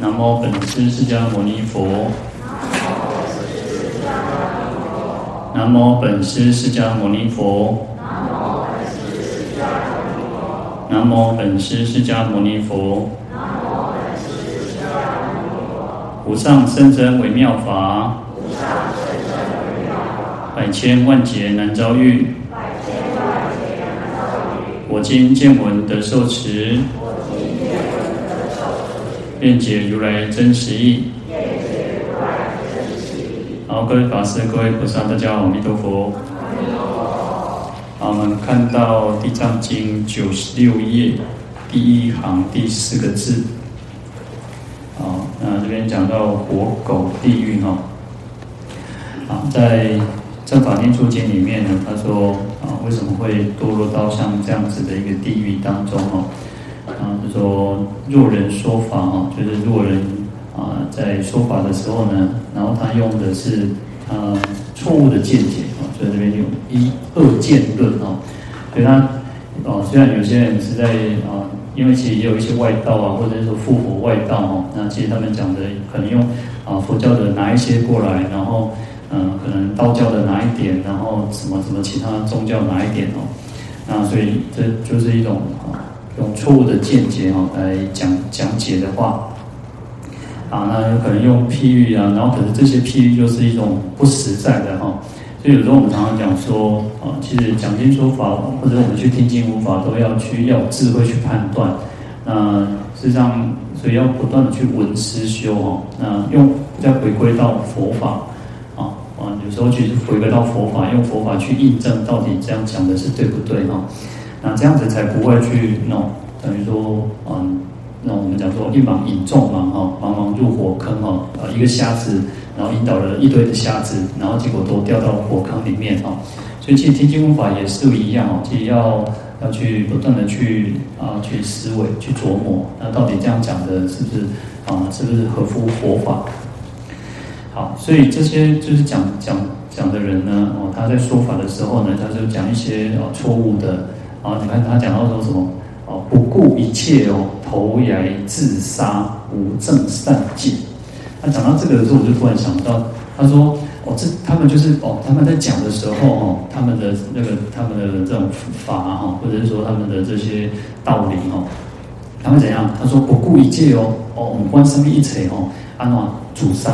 南无本师释迦牟尼佛。南无本师释迦牟尼佛。南无本师释迦牟尼佛。无上甚深微妙法，百千万劫难遭遇。我今见闻得受持，辩解如来真实义。好，各位法师、各位菩萨，大家好，阿弥陀佛。好，我们看到《地藏经》96页第1行第4个字。好，那这边讲到活狗地狱哈。好，在正法念处经里面呢，他说啊，为什么会堕落到像这样子的一个地狱当中哦？啊，就说若人说法哦，就是若人啊在说法的时候呢，然后他用的是错误的见解哦，所以这边有一恶见论哦。所以他虽然有些人是在因为其实也有一些外道啊，或者是说复活外道哦，那其实他们讲的可能用佛教的拿一些过来，然后。可能道教的哪一点，然后什么什么其他宗教哪一点哦，那所以这就是一种用错误的见解哦来讲解的话，啊，那有可能用譬喻啊，然后可是这些譬喻就是一种不实在的哈，所以有时候我们常常讲说啊，其实讲经说法或者我们去听经闻法都要有智慧去判断，那事实上所以要不断的去闻思修哦，那用再回归到佛法。有时候去回归到佛法，用佛法去印证到底这样讲的是对不对哈？那这样子才不会去等于说那我们讲说一盲引众盲哈，茫茫入火坑哈，一个瞎子，然后引导了一堆的瞎子，然后结果都掉到火坑里面哈。所以其实听经闻法也是一样哦，其实要去不断的去去思维去琢磨，那到底这样讲的是不是合乎佛法？好，所以这些就是讲的人呢，他在说法的时候呢，他就讲一些错误的啊。你看他讲到说什么不顾一切投崖自杀，无正善戒。那讲到这个的时候，我就突然想到，他说他们就是他们在讲的时候他们的他们的这种法或者是说他们的这些道理他们怎样？他说不顾一切我们观生命一切安怎自杀？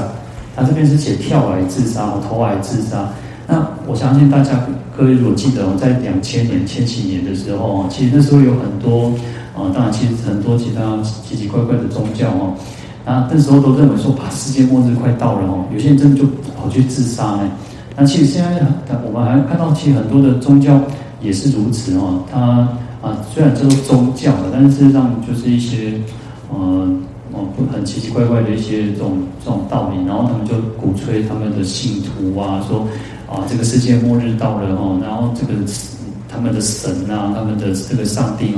他这边是写跳崖自杀，投崖自杀。那我相信大家各位如果记得，在2000年、2007年的时候，其实那时候有很多当然其实很多其他奇奇怪怪的宗教啊，那时候都认为说，世界末日快到了有些人真的就跑去自杀呢。那其实现在我们还看到，其实很多的宗教也是如此它虽然这是宗教的，但是事实上就是一些很奇奇怪怪的一些这种道理，然后他们就鼓吹他们的信徒啊，说这个世界末日到了然后这个他们的神啊，他们的这个上帝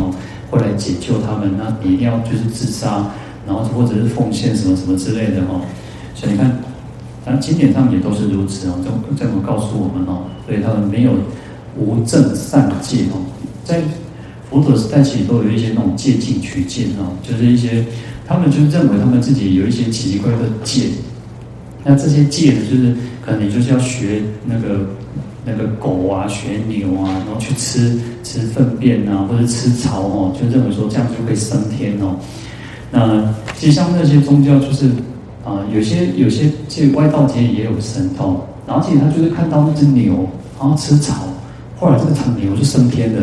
会来解救他们，那你一定要就是自杀，然后或者是奉献什么什么之类的所以你看，那经典上也都是如此这么告诉我们所以他们没有无正善戒在佛陀时代其实都有一些那种戒禁取戒就是一些。他们就认为他们自己有一些奇奇怪怪的戒，那这些戒呢，就是可能你就是要学那个狗啊，学牛啊，然后去吃粪便啊，或者吃草就认为说这样就可以升天那其实像那些宗教就是有些戒外道界也有神通，然后其实他就是看到那只牛，然后吃草，后来这个牛就升天了。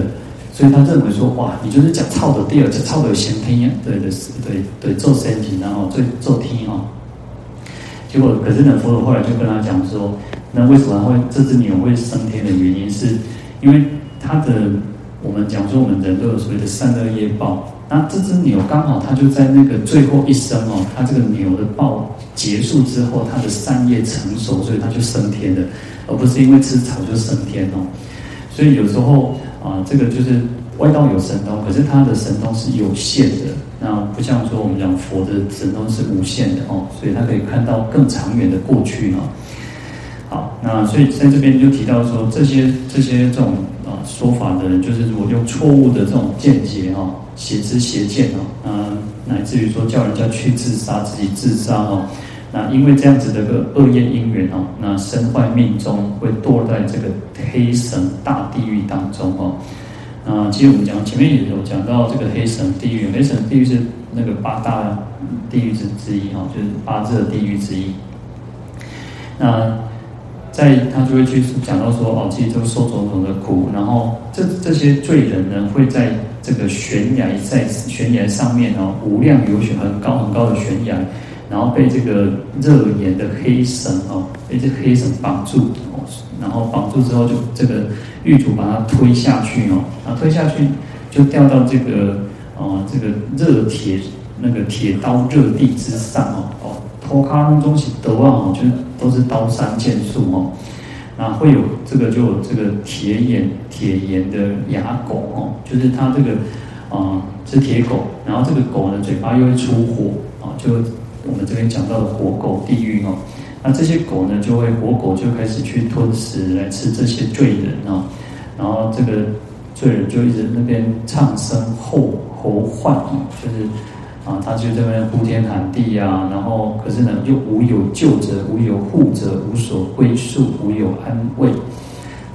所以他认为说，你就是讲操的第二，就操的先天对做身体，然后做天结果可是呢，佛陀后来就跟他讲说，那为什么这只牛会升天的原因是，因为他的我们讲说我们人都有所谓的善恶业报，那这只牛刚好它就在那个最后一生它这个牛的报结束之后，它的善业成熟，所以它就升天了，而不是因为吃草就升天所以有时候。这个就是外道有神通，可是他的神通是有限的，那不像说我们讲佛的神通是无限的所以他可以看到更长远的过去好，那所以在这边就提到说，这些这种说法的人，就是如果用错误的这种见解邪知邪见乃至于说叫人家去自杀，自己自杀哦。那因为这样子的个恶业因缘哦，那身坏命中会堕在这个黑绳大地狱当中哦。那其实我们讲前面也有讲到这个黑绳地狱，黑绳地狱是那个八大地狱之一哦，就是八热地狱之一。那在他就会去讲到说哦，其实都受种种的苦，然后这些罪人呢会在这个悬崖上面哦，无量有雪很高的悬崖。然后被这个热炎的黑绳哦，被这黑绳绑住哦，然后绑住之后就这个狱卒把它推下去哦，然后推下去就掉到这个这个铁刀热地之上哦，头卡隆中是刀啊哦，就都是刀山剑树哦，然后会有这个就有这个铁眼的牙狗哦，就是它这个是铁狗，然后这个狗呢嘴巴又会出火哦，就我们这边讲到的火狗地狱哦，那这些狗呢，就会火狗就开始去吞食来吃这些罪人哦，然后这个罪人就一直那边唱声吼唤哦，就是啊，他就在那边呼天喊地啊，然后可是呢，又无有救者，无有护者，无所归宿，无有安慰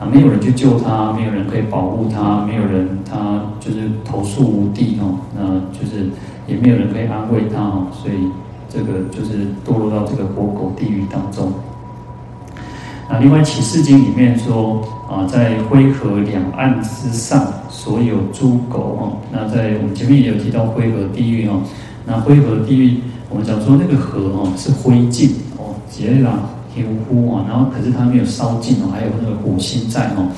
啊，没有人去救他，没有人可以保护他，没有人他就是投诉无地哦，那就是也没有人可以安慰他哦，所以。这个就是堕落到这个火狗地狱当中。那另外《起世经》里面说啊，在灰河两岸之上，所有诸狗哦。那在我们前面也有提到灰河地狱哦。那灰河地狱，我们讲说那个河哦是灰烬哦，结了黑乎啊，然后可是它没有烧尽哦，还有那个火星在哦，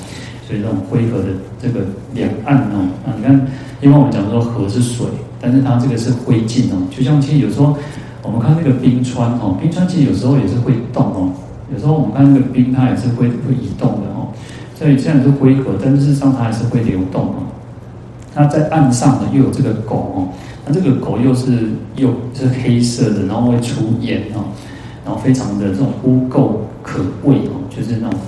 所以这种灰河的这个两岸哦，那你看，因为我们讲说河是水，但是它这个是灰烬哦，就像其实有时候。我们看那个冰川哦，冰川其实有时候也是会动哦，有时候我们看那个冰它也是会移动的哦，所以虽然是灰河，但是事实上它还是会流动哦。它在岸上呢又有这个狗哦，那这个狗又是黑色的，然后会出眼哦，然后非常的这种污垢可畏哦，就是那种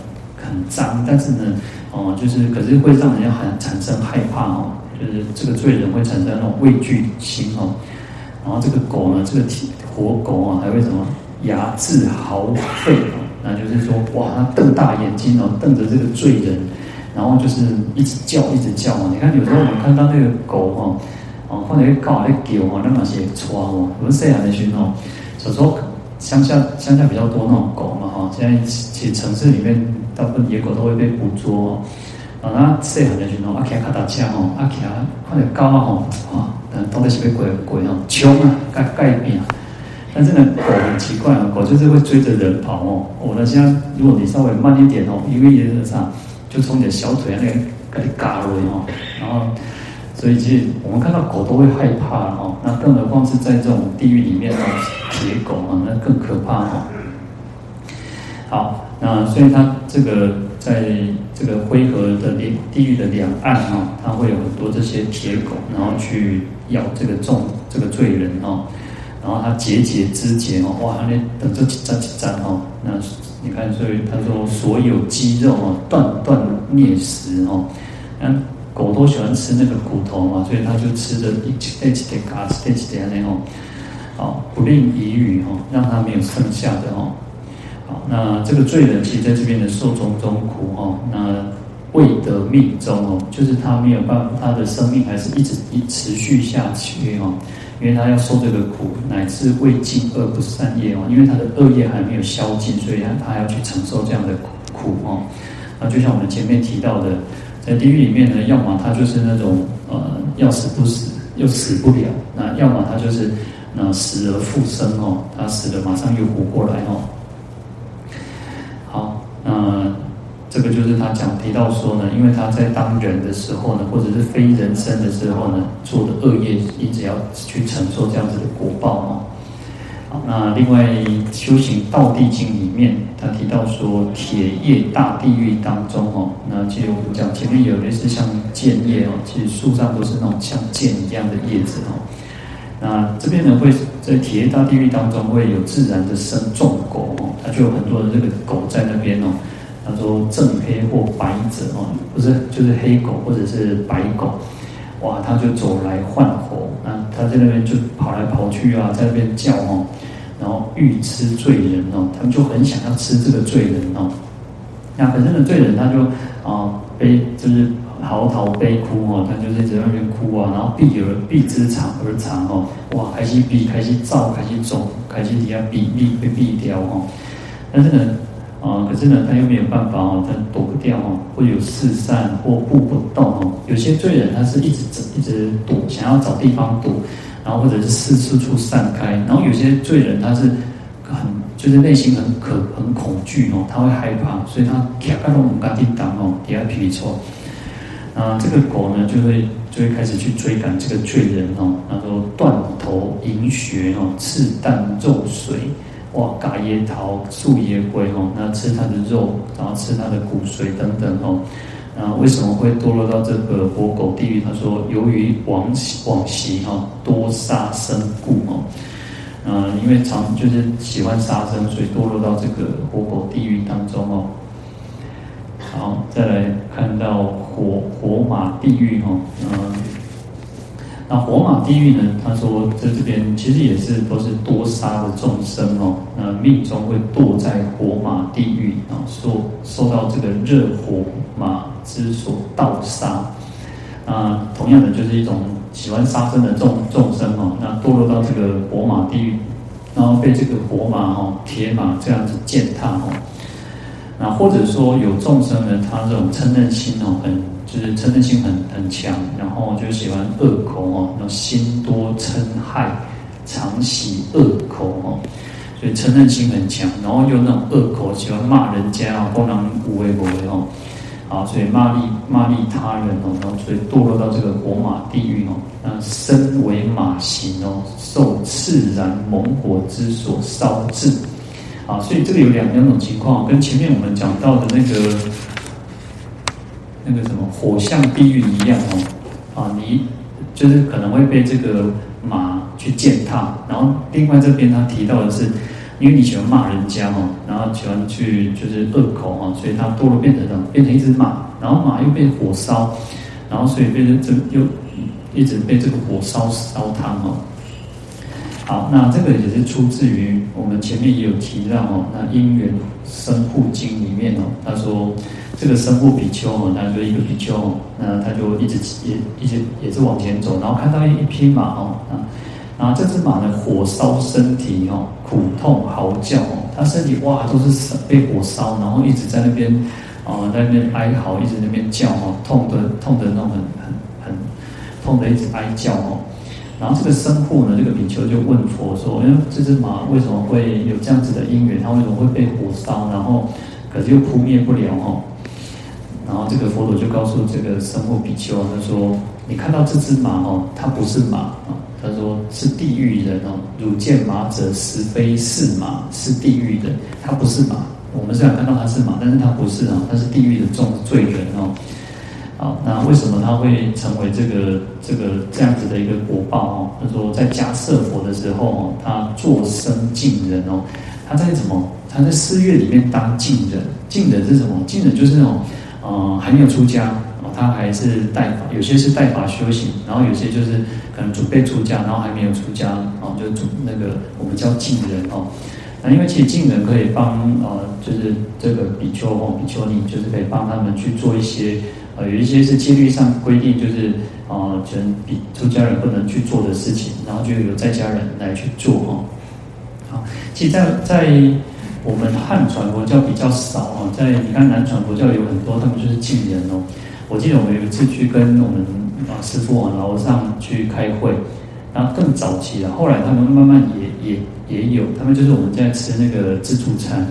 很脏，但是呢哦就是可是会让人家很产生害怕哦，就是这个罪人会产生那种畏惧心哦。然后这个狗呢，这个火狗啊，还会什么睚眦豪吠哦，那就是说，哇，它瞪大眼睛哦，瞪着这个罪人，然后就是一直叫哦。你看有时候我们看到那个狗哦，哦，或者那狗那狗哦，那哪些抓哦，我们虽然的去哦，小时候乡下比较多那种狗嘛哈，现在其实城市里面大部分野狗都会被捕捉哦，啊，那虽然的去哦，阿骑脚踏车哦，阿骑或者狗哦，啊。到底是被鬼哦，穷啊，改变啊！但是呢，狗很奇怪啊，狗就是会追着人跑哦。我呢，现在如果你稍微慢一点哦，因为原则上就从你的小腿那给嘎了哦。然后，所以其实我们看到狗都会害怕哦，那更何况是在这种地狱里面哦，铁狗啊，那更可怕哦。好，那所以它这个在。这个灰河的地狱的两岸哦，它会有很多这些铁狗，然后去咬这个罪人哦，然后它节节肢节哦，哇，那等这几站哦，那你看，所以他说所有肌肉哦，断灭食哦，那狗都喜欢吃那个骨头嘛，所以它就吃的一点嘎，一点那哦，好不吝遗余哦，让它没有剩下的哦。那这个罪人其实在这边的受种种苦哦，那未得命终哦，就是他没有办法，他的生命还是一直持续下去哦，因为他要受这个苦，乃至未尽恶不善业哦，因为他的恶业还没有消尽，所以他还要去承受这样的苦哦。那就像我们前面提到的，在地狱里面呢，要么他就是那种要死不死，又死不了，那要么他就是那死而复生哦，他死了马上又活过来哦。好，那这个就是他提到说呢，因为他在当人的时候呢，或者是非人身的时候呢，做的恶业，一直要去承受这样子的果报哦。好，那另外修行《道地经》里面，他提到说铁业大地狱当中哦，那其实我们讲前面有类似像箭叶哦，其实树上都是那种像箭一样的叶子哦。那这边呢，会在铁业大地狱当中会有自然的生众狗哦，它就有很多的这个狗在那边哦。他说正黑或白者哦，不是就是黑狗或者是白狗，哇，它就走来换活。那它他在那边就跑来跑去啊，在那边叫哦，然后欲吃罪人哦，他们就很想要吃这个罪人哦。那本身的罪人他就就是嚎啕悲哭哦，他就是一直在那边哭啊，然后必之长而长哦，哇，开始避，开始造，开始走，开始底下避掉哦。但是呢，可是呢，他又没有办法哦，他躲不掉哦，或有四散，或步不动哦。有些罪人他是一直躲，想要找地方躲，然后或者是四处散开。然后有些罪人他是就是内心很恐惧哦，他会害怕，所以他卡到我们家地当哦，底下皮抽。啊，这个狗呢就会开始去追赶这个罪人哦，然后断头银穴哦，赤蛋肉髓。哇，嘎椰桃、树椰龟哦，那吃它的肉，然后吃它的骨髓等等哦。那为什么会堕落到这个活狗地狱？他说，由于往昔哈多杀生故哦。因为常就是喜欢杀生，所以堕落到这个活狗地狱当中哦。好，再来看到火马地狱哦。那火马地狱呢？他说在这边其实也是都是多杀的众生哦，那命中会堕在火马地狱啊，受到这个热火马之所盗杀。那同样的就是一种喜欢杀生的众生哦，那堕落到这个火马地狱，然后被这个火马哦、铁马这样子践踏哦。那或者说有众生呢，他这种嗔恨心哦，就是嗔恨心很强，然后就喜欢恶口哦，然后心多嗔害，常喜恶口哦，所以嗔恨心很强，然后又那种恶口，喜欢骂人家啊，不能无为不为哦，啊，所以骂力他人哦，然后所以堕落到这个火马地狱哦，那身为马形哦，受炽然猛火之所烧制，啊，所以这个有两种情况，跟前面我们讲到的那个什么火象地狱一样哦，啊，你就是可能会被这个马去践踏，然后另外这边他提到的是，因为你喜欢骂人家哦，然后喜欢去就是恶口哦，所以他堕落变成一只马，然后马又被火烧，然后所以又一直被这个火烧烫哦。好，那这个也是出自于我们前面也有提到哦，那《因缘生护经》里面哦，他说。这个身护比丘哦，他就一个比丘哦，那他就一直往前走，然后看到一匹马哦，然后这只马呢火烧身体哦，苦痛嚎叫哦，他身体哇都是被火烧，然后一直在那边在那边哀嚎，一直在那边叫哦，痛的那种很痛的一直哀叫哦，然后这个身护呢，这个比丘就问佛说，因为这只马为什么会有这样子的因缘，它为什么会被火烧，然后可是又扑灭不了哦。然后这个佛陀就告诉这个身护比丘，他说：“你看到这只马哦，它不是马啊，他说是地狱人哦。汝见马者，实非是马，是地狱人，它不是马。我们虽然看到它是马，但是它不是啊，它是地狱的罪人哦。好，那为什么它会成为这个这样子的一个果报哦？他说在迦叶佛的时候哦，他作身敬人哦，他在什么？他在寺院里面当敬人，敬人是什么？敬人就是那种。”还没有出家哦，他还是带法，有些是带法修行，然后有些就是可能准备出家，然后还没有出家哦，就那个我们叫敬人哦。那因为其实敬人可以帮就是这个比丘哦、比丘尼，就是可以帮他们去做一些有一些是戒律上规定，就是全比出家人不能去做的事情，然后就由在家人来去做哦。好，其实在我们汉传佛教比较少哦，在你看南传佛教有很多，他们就是敬人哦。我记得我们有一次去跟我们师父老和尚去开会，然后更早期了，后来他们慢慢也有，他们就是我们在吃那个自助餐，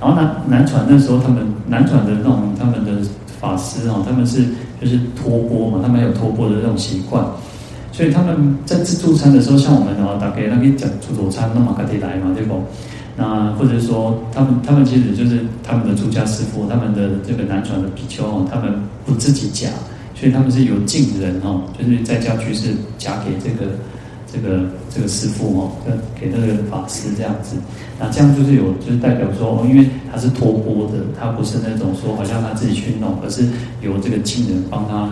然后南传那时候他们南传的那种他们的法师哦，他们是就是托钵嘛，他们有托钵的那种习惯。所以他们在自助餐的时候，像我们哦，大概那个讲自助餐，那么自己来嘛，对不？那或者说，他们其实就是他们的出家师父，他们的这个南传的比丘哦，他们不自己夹，所以他们是由敬人哦，就是在家居士夹给这个师父哦，给那个法师这样子。那这样就是有就是代表说，因为他是托钵的，他不是那种说好像他自己去弄，而是由这个敬人帮他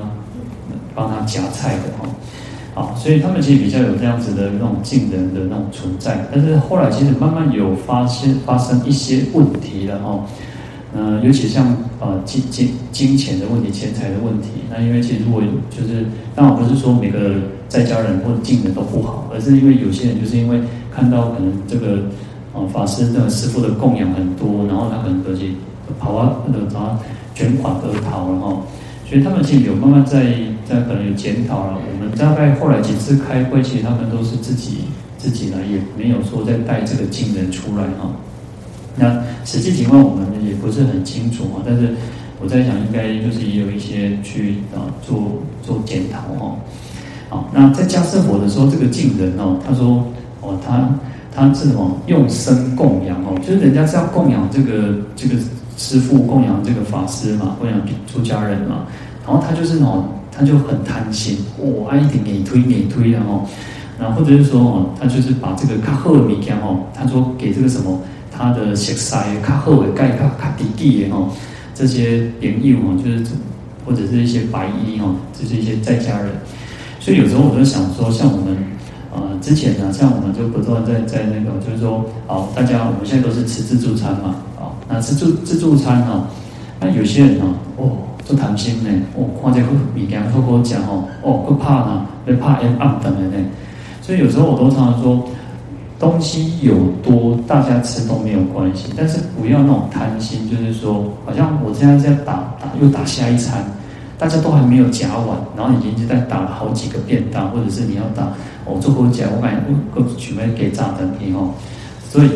夹菜的哦。啊，所以他们其实比较有这样子的那种竞争的那种存在。但是后来其实慢慢有发生一些问题了哈，尤其像金钱的问题、钱财的问题。那因为其实如果就是当然不是说每个在家人或者近人都不好，而是因为有些人就是因为看到可能这个法师的师父的供养很多，然后他可能得以跑啊，然后卷款而逃了哈。所以他们其实有慢慢在可能有检讨了。我们大概后来几次开会，其实他们都是自己来，也没有说再带这个近人出来哈。那实际情况我们也不是很清楚哈，但是我在想应该就是也有一些去做检讨哈。好，那在迦叶佛的时候，这个近人哦，他说哦他是什么用身供养哦，就是人家是要供养这个。师父供养这个法师嘛，供养出家人嘛，然后他就是他就很贪心，我爱一点给推，然后，或者是说他就是把这个较好的物件他说给这个什么他的熟识较好的、较知己的这些朋友就是或者是一些白衣就是一些在家人，所以有时候我就想说，像我们。之前呢，像我们就不断在那个，就是说，好，大家我们现在都是吃自助餐嘛，好，那吃自助餐哦，那有些人哦，做贪心呢，看这个物件好吃哦，够怕呢，被怕要暗等的呢，所以有时候我都常常说，东西有多，大家吃都没有关系，但是不要那种贪心，就是说，好像我现在在打下一餐。大家都还没有夹完，然后已经在打了好几个便当，或者是你要打做口夹，我感觉准备给炸等你哦，所以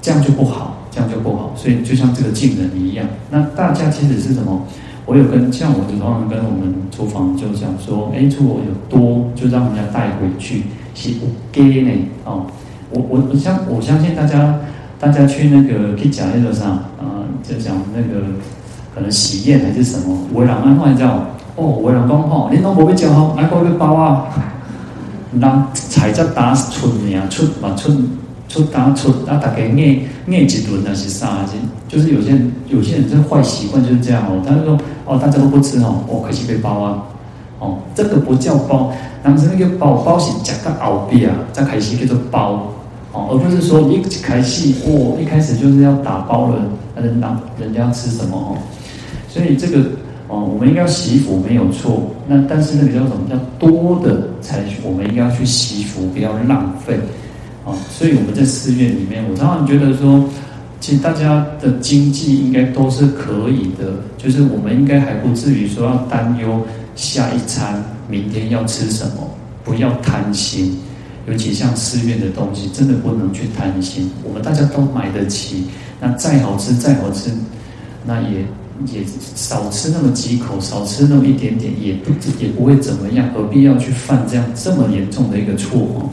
这样就不好。所以就像这个近人一样，那大家其实是什么？我有像我就通常跟我们厨房就讲说，如果有多就让人家带回去，是有给呢哦。我相信大家去那个去夹那个啥就讲那个。可能喜宴还是什么，有的人安怎知道？有的人讲你拢无要食吼，爱搁要包啊。人菜只打出名，出啊，大家念一轮还是啥子？就是有些人这坏习惯就是这样哦。他就说大家都不吃哦，我开始被包啊。这个不叫包，人是那个包是食到后壁啊，才开始叫做包哦，而不是说一开始一开始就是要打包了，人家要吃什么哦。所以这个我们应该要惜福没有错，那但是那个叫什么叫多的才我们应该要去惜福，不要浪费哦。所以我们在寺院里面，我常常觉得说，其实大家的经济应该都是可以的，就是我们应该还不至于说要担忧下一餐明天要吃什么，不要贪心。尤其像寺院的东西，真的不能去贪心。我们大家都买得起，那再好吃，那也少吃那么几口，少吃那么一点点，也不会怎么样，何必要去犯这样这么严重的一个错哦？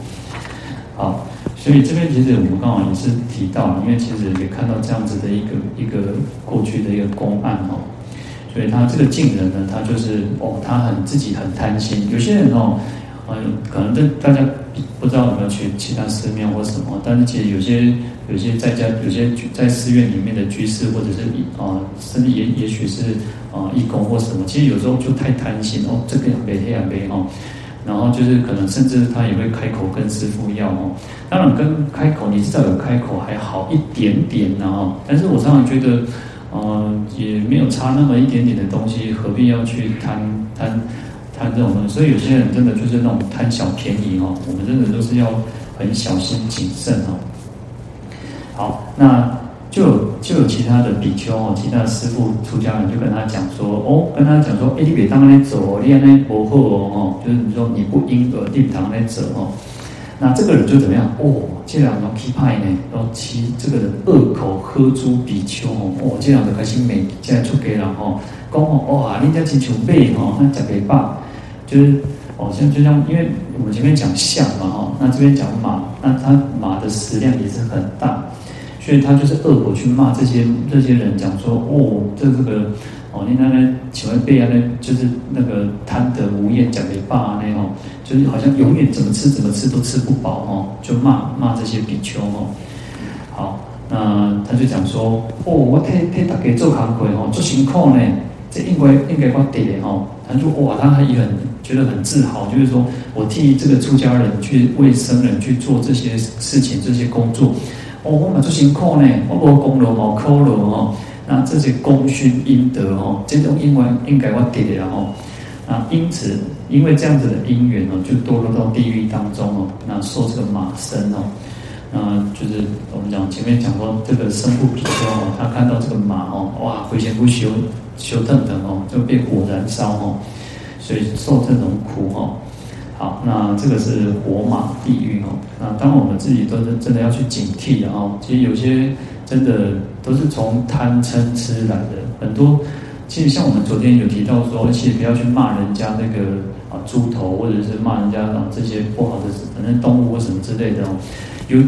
好，所以这边其实我们刚好也是提到，因为其实也看到这样子的一个过去的一个公案哦，所以他这个近人呢，他就是他自己很贪心，有些人可能大家不知道有没有去其他寺庙或什么，但是其实有些在家，有些在寺院里面的居士，或者是甚至也许是义工或什么，其实有时候就太贪心这个也没那个也没，然后就是可能甚至他也会开口跟师父要当然跟开口你至少有开口还好一点点但是我常常觉得也没有差那么一点点的东西，何必要去贪这种东西？所以有些人真的就是那种贪小便宜我们真的都是要很小心谨慎好，那就有其他的比丘其他的师父出家人就跟他讲说，你别当那走，你那不好就是你说你不应而定当那走那这个人就怎么样这两个批判呢，然后其这个人恶口喝诸比丘这两个开心美，现在出给人讲你家真像马那食袂饱，就是像就像因为我们前面讲象嘛那这边讲马，那他马的食量也是很大，所以他就是恶口去骂这些人，讲说这个你那呢请问被安呢就是那个贪得无厌，讲没罢呢就是好像永远怎么吃都吃不饱就骂这些比丘好，那他就讲说我替大家做工作很辛苦呢，这应该我得的他就他也很觉得很自豪，就是说我替这个出家人去为僧人去做这些事情、这些工作。哦，我蛮做辛苦呢，我无功劳冇苦劳哦。那这些功勋阴德哦，这种因为应该我得了哦。那因此，因为这样子的因缘哦，就堕落到地狱当中哦，那受这个马身哦。就是我们讲前面讲过，这个僧不比丘哦，他看到这个马哦，哇，回旋不休，休腾腾哦，就被火燃烧哦，所以受这种苦哦。好，那这个是火马地狱哦。那当我们自己都是真的要去警惕的哦。其实有些真的都是从贪嗔痴来的，很多。其实像我们昨天有提到说，其实不要去骂人家那个猪头，或者是骂人家这些不好的反正动物或什么之类的哦。有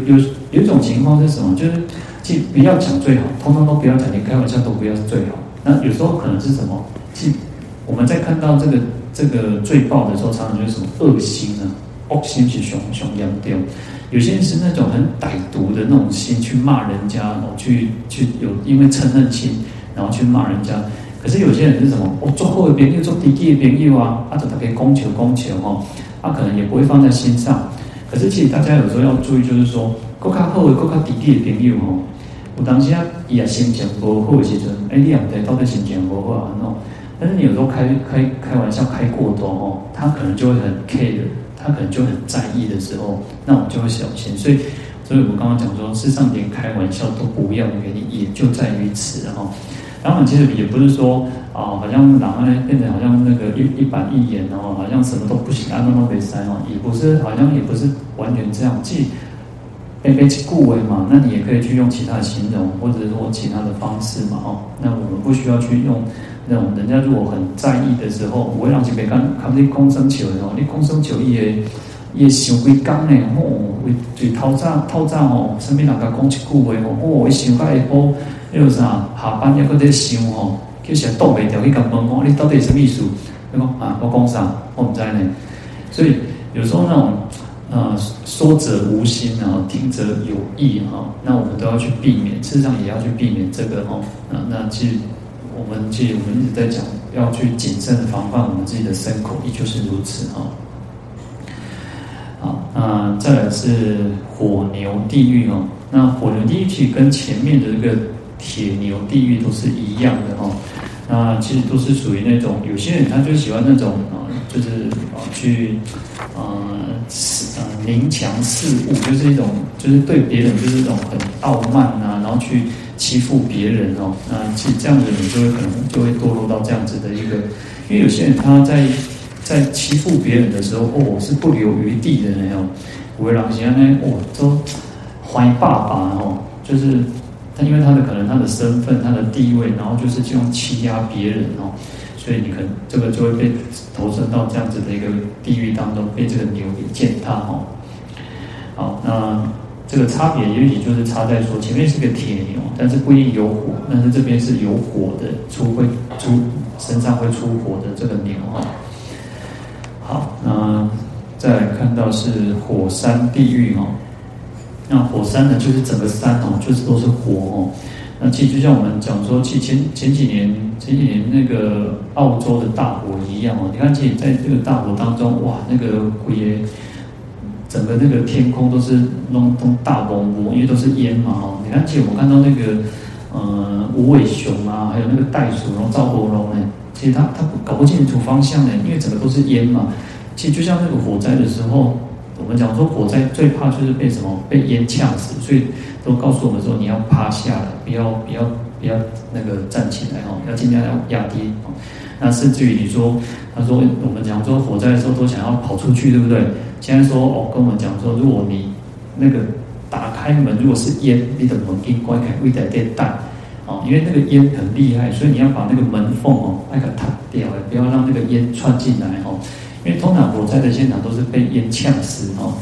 一种情况是什么？就是既不要讲最好，通通都不要讲，连开玩笑都不要是最好。那有时候可能是什么？既我们在看到这个罪报的时候，常常就是什么恶心啊，恶心是熊扬掉。有些人是那种很歹毒的那种心去骂人家，哦，去有因为嗔恨心，然后去骂人家。可是有些人是什么？我做好的朋友，做低级的朋友啊，啊，就大家讲笑讲笑哦，啊，可能也不会放在心上。可是其实大家有时候要注意，就是说，更加好的、更加低级的朋友哦，有当时啊，伊也心情不好的时阵，哎，你也不知道到底心情不好啊，喏。但是你有时候开玩笑开过多哦，他可能就会很 care， 他可能就会很在意的时候，那我们就会小心。所以我刚刚讲说，事实上连开玩笑都不要的原因，也就在于此哦。当然，其实也不是说啊，好像然后呢变成好像那个一板一眼哦，好像什么都不行，安东都没塞哦，也不是，好像也不是完全这样。既被顾为嘛，那你也可以去用其他的形容，或者说其他的方式嘛哦。那我们不需要去用那种人家如果很在意的时候，我让去别看你空生球哦，你空生球也想几工嘞吼，就透早哦，身边人家讲一句话哦，哦，伊想到下晡。又啥下班也搁在想吼，叫啥挡袂掉去甲问哦，你到底是什么意思？你讲啊，我讲啥？我唔知呢。所以有时候那种说者无心啊，听者有意哈，那我们都要去避免，事实上也要去避免这个哦。那其实我们一直在讲，要去谨慎防范我们自己的身口意，就是如此哦。好，那再来是火牛地狱哦。那火牛地狱其实跟前面的这个铁牛地狱都是一样的哦，那其实都是属于那种有些人他就喜欢那种就是去凌强恃物，就是一种就是对别人就是一种很傲慢啊，然后去欺负别人哦，那其实这样的人可能就会堕落到这样子的一个，因为有些人他在欺负别人的时候，哦，是不留余地的那种，有的人是安尼哦，都怀爸爸哦，就是。但因为他的身份、他的地位，然后就是这种欺压别人哦，所以你可能这个就会被投身到这样子的一个地狱当中，被这个牛给践踏哦。好，那这个差别也许就是差在说，前面是个铁牛，但是不一定有火，但是这边是有火的，身上会出火的这个牛哦。好，那再来看到是火山地狱哦。那火山呢，就是整个山哦，就是都是火哦。那其实就像我们讲说，其实前几年那个澳洲的大火一样哦。你看，其实在这个大火当中，哇，那个也整个那个天空都是弄大蒙蒙，因为都是烟嘛哦。你看，其实我看到那个无尾熊啊，还有那个袋鼠，然后赵国龙呢，其实它搞不清楚方向呢，因为整个都是烟嘛。其实就像那个火灾的时候。我们讲说火灾最怕就是被什么被烟呛死，所以都告诉我们说你要趴下来，不要那个站起来哦，要尽量要压低哦。那甚至于你说，他说我们讲说火灾的时候都想要跑出去，对不对？现在说哦，跟我们讲说，如果你那个打开门，如果是烟，你的门应关开，未来得带哦，因为那个烟很厉害，所以你要把那个门缝哦，那个弹掉，不要让那个烟窜进来哦。因为通常火灾的现场都是被烟呛死哦。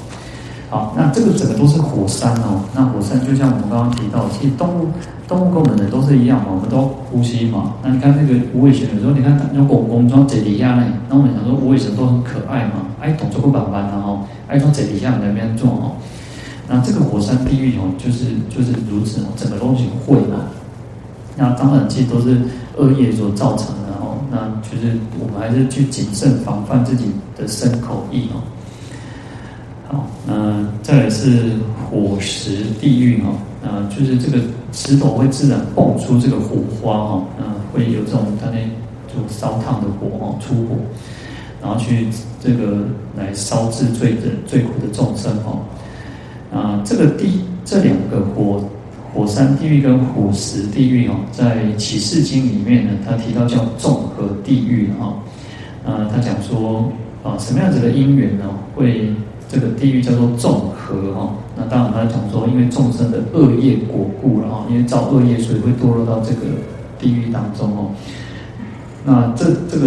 好，那这个整个都是火山哦。那火山就像我们刚刚提到，其实动物跟我们人都是一样嘛，我们都呼吸嘛。那你看那个无尾熊，有时候你看那狗公装嘴底下嘞，那我们想说无尾熊都很可爱嘛，爱动作不板板的哦，爱从嘴底下那边做哦。那这个火山地狱哦，就是如此哦，整个东西会嘛。那当然，其实都是恶业所造成的哦。那就是我们还是去谨慎防范自己的身口意哦。好，那再来是火石地狱哈，那就是这个石头会自然蹦出这个火花哈，那会有这种它那种烧烫的火哦，出火，然后去这个来烧制罪苦的众生哦。啊，这两个火山地狱跟火石地狱哦，在启示经里面呢，他提到叫众合地狱哈。啊，他讲说啊，什么样子的因缘呢，会这个地狱叫做众合哈。那当然他讲说，因为众生的恶业果故了哈，因为造恶业，所以会堕落到这个地狱当中哦。那这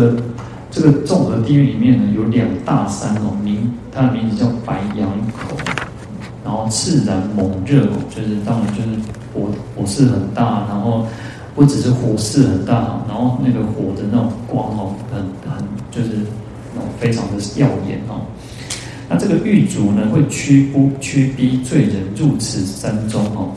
个众合地狱里面呢，有两大山哦，它的名字叫白羊口。然后炽然猛热，就是当然就是火势很大，然后不只是火势很大，然后那个火的那种光哦，很就是那种非常的耀眼哦。那这个狱卒呢，会驱逼罪人入此山中哦，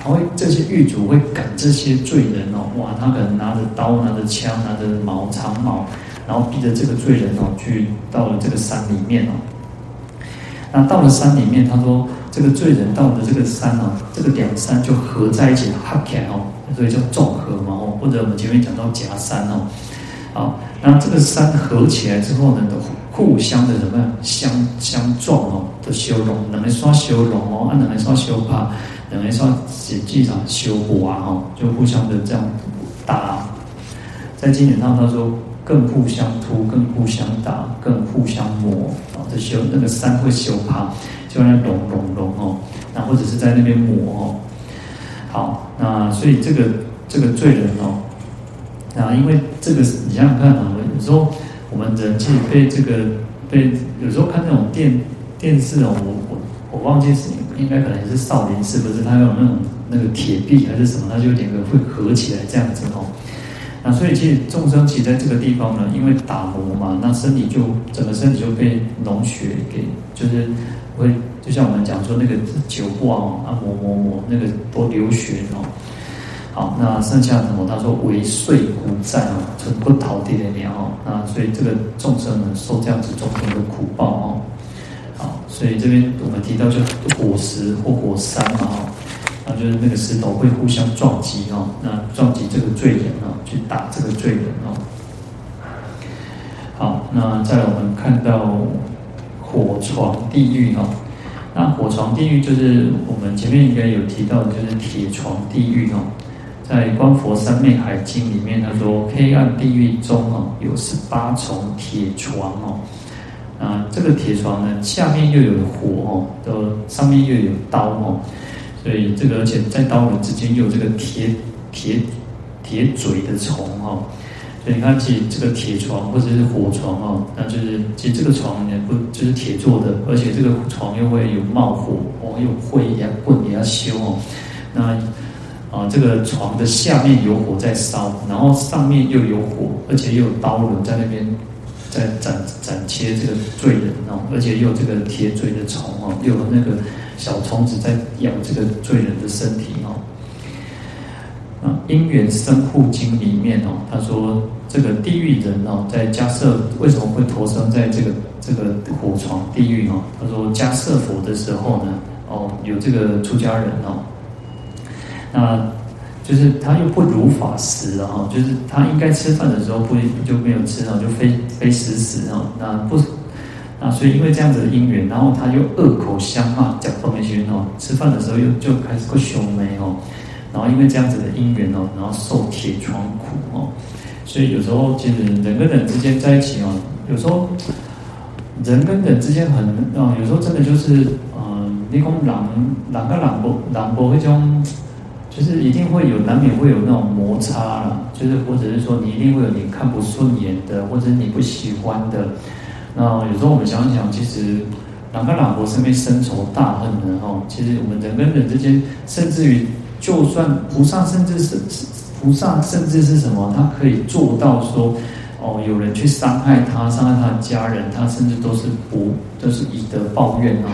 然后这些狱卒会赶这些罪人哦，哇，他可能拿着刀、拿着枪、拿着长矛，然后逼着这个罪人哦，去到了这个山里面哦。那到了山里面，他说这个罪人到了这个山哦，这个两山就合在一起合起来哦，所以叫众合嘛哦，或者我们前面讲到夹山哦，好，那这个山合起来之后呢，互相的什么相撞哦的修容，两个刷修容哦，啊两个刷修怕，两个刷实际上修火啊哦，就互相的这样打，在经典上他说。更互相突，更互相打，更互相磨，啊，这修那个山会修趴，就在融哦，那或者是在那边磨哦。好，那所以这个罪人哦，那因为这个你想想看啊，有时候我们人气被有时候看那种电视哦，我忘记是应该可能也是少林寺，不是他有那种那个铁臂还是什么，他就两个会合起来这样子哦。那所以其实众生其实在这个地方呢，因为打磨嘛，那整个身体就被脓血给，就是会就像我们讲说那个酒罐哦，啊磨那个都流血哦。好，那剩下什么？他说为碎骨战哦，成不逃地的鸟哦。那所以这个众生呢，受这样子种种的苦报哦。好，所以这边我们提到就火石或火山嘛哦。那就是那个石头会互相撞击哦，那撞击这个罪人哦，去打这个罪人哦。好，那再来我们看到火床地狱哦，那火床地狱就是我们前面应该有提到的，就是铁床地狱哦。在《观佛三昧海经》里面，他说黑暗地狱中哦，有18重铁床哦。啊，这个铁床呢，下面又有火哦，上面又有刀哦。所以这个，而且在刀刃之间又有这个铁嘴的虫哦，所以你看，其实这个铁床或者是火床哦，那就是其实这个床也不就是铁做的，而且这个床又会有冒火哦，有灰也要棍也要修哦，那啊这个床的下面有火在烧，然后上面又有火，而且又有刀刃在那边在斩切这个罪人哦，而且又有这个铁嘴的虫哦，又有那个。小虫子在咬这个罪人的身体哦。那《因缘生护经》里面哦，他说这个地狱人哦，在迦摄为什么会投生在这个火床地狱哦？他说迦摄佛的时候呢，哦有这个出家人哦，那就是他又不如法食哦，就是他应该吃饭的时候不就没有吃哦，就非食哦，那不。那所以因为这样子的因缘，然后他又恶口相骂，讲不没学哦，吃饭的时候又就开始够凶眉哦，然后因为这样子的因缘哦，然后受铁床苦哦，所以有时候其实人跟人之间在一起哦，有时候人跟人之间很哦，有时候真的就是你讲人跟人那种，就是一定会有难免会有那种摩擦啦，就是或者是说你一定会有你看不顺眼的，或者你不喜欢的。那有时候我们想一想，其实人跟人不是因为深仇大恨的哦。其实我们人跟人之间，甚至于就算菩萨甚至是什么，他可以做到说，哦，有人去伤害他的家人，他甚至都是不都是以德报怨哦。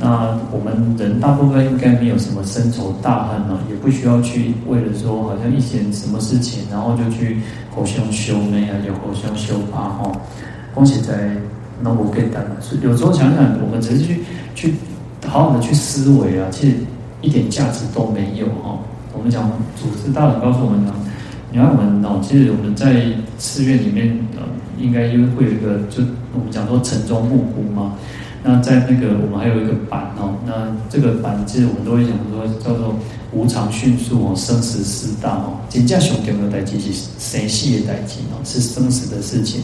那我们人大部分应该没有什么深仇大恨啊，也不需要去为了说好像一件什么事情，然后就去互相修眉啊，有互相修疤吼。恭喜在那我给大家，有时候想想，我们只是去好好的去思维啊，其实一点价值都没有哈。我们讲祖师大人告诉我们呢，你看我们哦，其实我们在寺院里面应该因为会有一个，就我们讲说晨钟暮鼓嘛。那在那个我们还有一个板哦，那这个板其实我们都会讲说叫做无常迅速哦，生死四大哦，真正上重要代志是生死的代志哦，是生死的事情。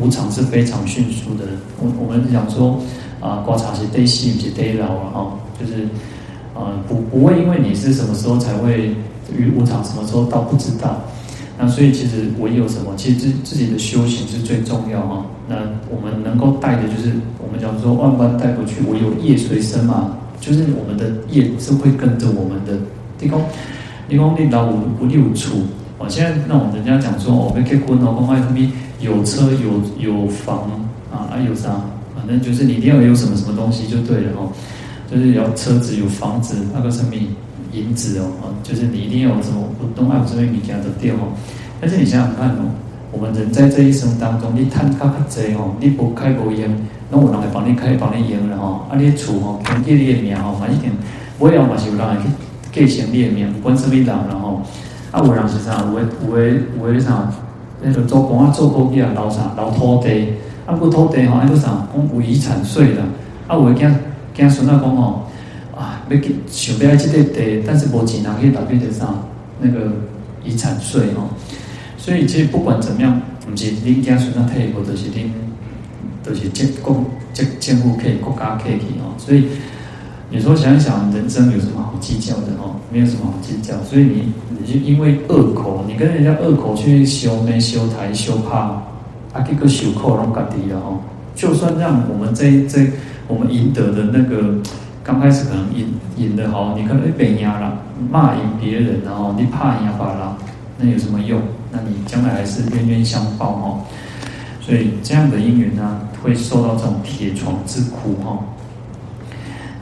无常是非常迅速的，我们讲说啊，观察是对死，不是对老啊，哈，就是不会因为你是什么时候才会于无常，什么时候到不知道。那所以其实唯有什么，其实自己的修行是最重要哈。那我们能够带的就是我们讲说万般带不去，唯有业随身嘛，就是我们的业是会跟着我们的。你讲你老有厝，哦，现在那我们人家讲说哦，要结婚哦，讲爱什么有车有房啊，有啥，反正就是你一定要有什么东西就对了哦，就是要车子有房子那个什么。银子哦，就是你一定要有什么活动啊，什么物件都对哦。但是你想想看哦，我们人在这一生当中，你赚较侪哦，你不开不用，那有人来帮你开帮你用了哦。啊，你厝哦，凭借你的命哦，反正尾后嘛是有人来继承你的命，不管什么人了哦。啊，有人是啥？有诶啥？那个做工啊，做工业啊，留啥？留土地。啊，不土地吼，那个啥，讲有遗产税啦。啊，有诶惊孙仔讲哦。啊，要想要这块地，但是无钱拿去打变成啥？那个遗产税哦。所以其实不管怎么样，唔是恁家孙仔退步，就是恁，就是政府可以国家可以哦。所以有时候想一想，人生有什么好计较的哦？没有什么好计较。所以你就因为恶口，你跟人家恶口去修眉、修台、修怕，啊，这个修口拢家己了哦。就算让我们这我们赢得的那个。刚开始可能赢的吼，你可能被压了，骂赢别人然后你怕赢巴拉，那有什么用？那你将来还是冤冤相报哦。所以这样的因缘呢，会受到这种铁床之苦哦。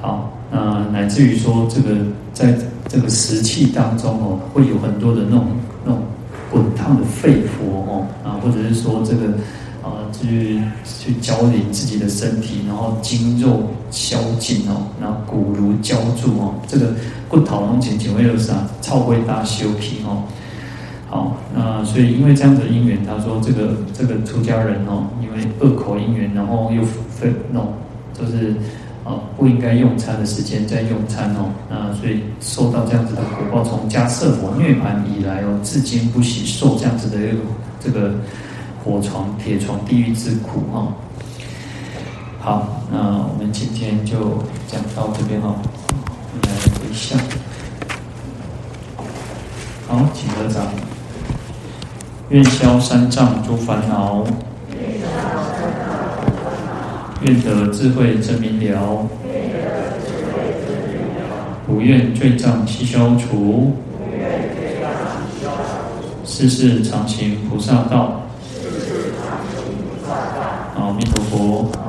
好，那乃至于说这个在这个石器当中哦，会有很多的那种滚烫的肺腑哦啊，或者是说这个。去浇淋自己的身体，然后筋肉消尽哦，然后骨如浇筑哦，这个骨头拢渐渐会有啥超会大修皮哦。好，那所以因为这样子的因缘，他说这个出家人哦，因为恶口因缘，然后又分哦，就是不应该用餐的时间在用餐哦，那所以受到这样子的果报，从迦瑟佛涅槃以来哦，至今不息受这样子的一个这个。火床、铁床、地狱之苦哈。好，那我们今天就讲到这边哈。我们来回向。好，请合掌。愿消三障诸烦恼，愿得智慧真明了，不愿罪障悉消除，世世常行菩萨道。阿弥陀佛。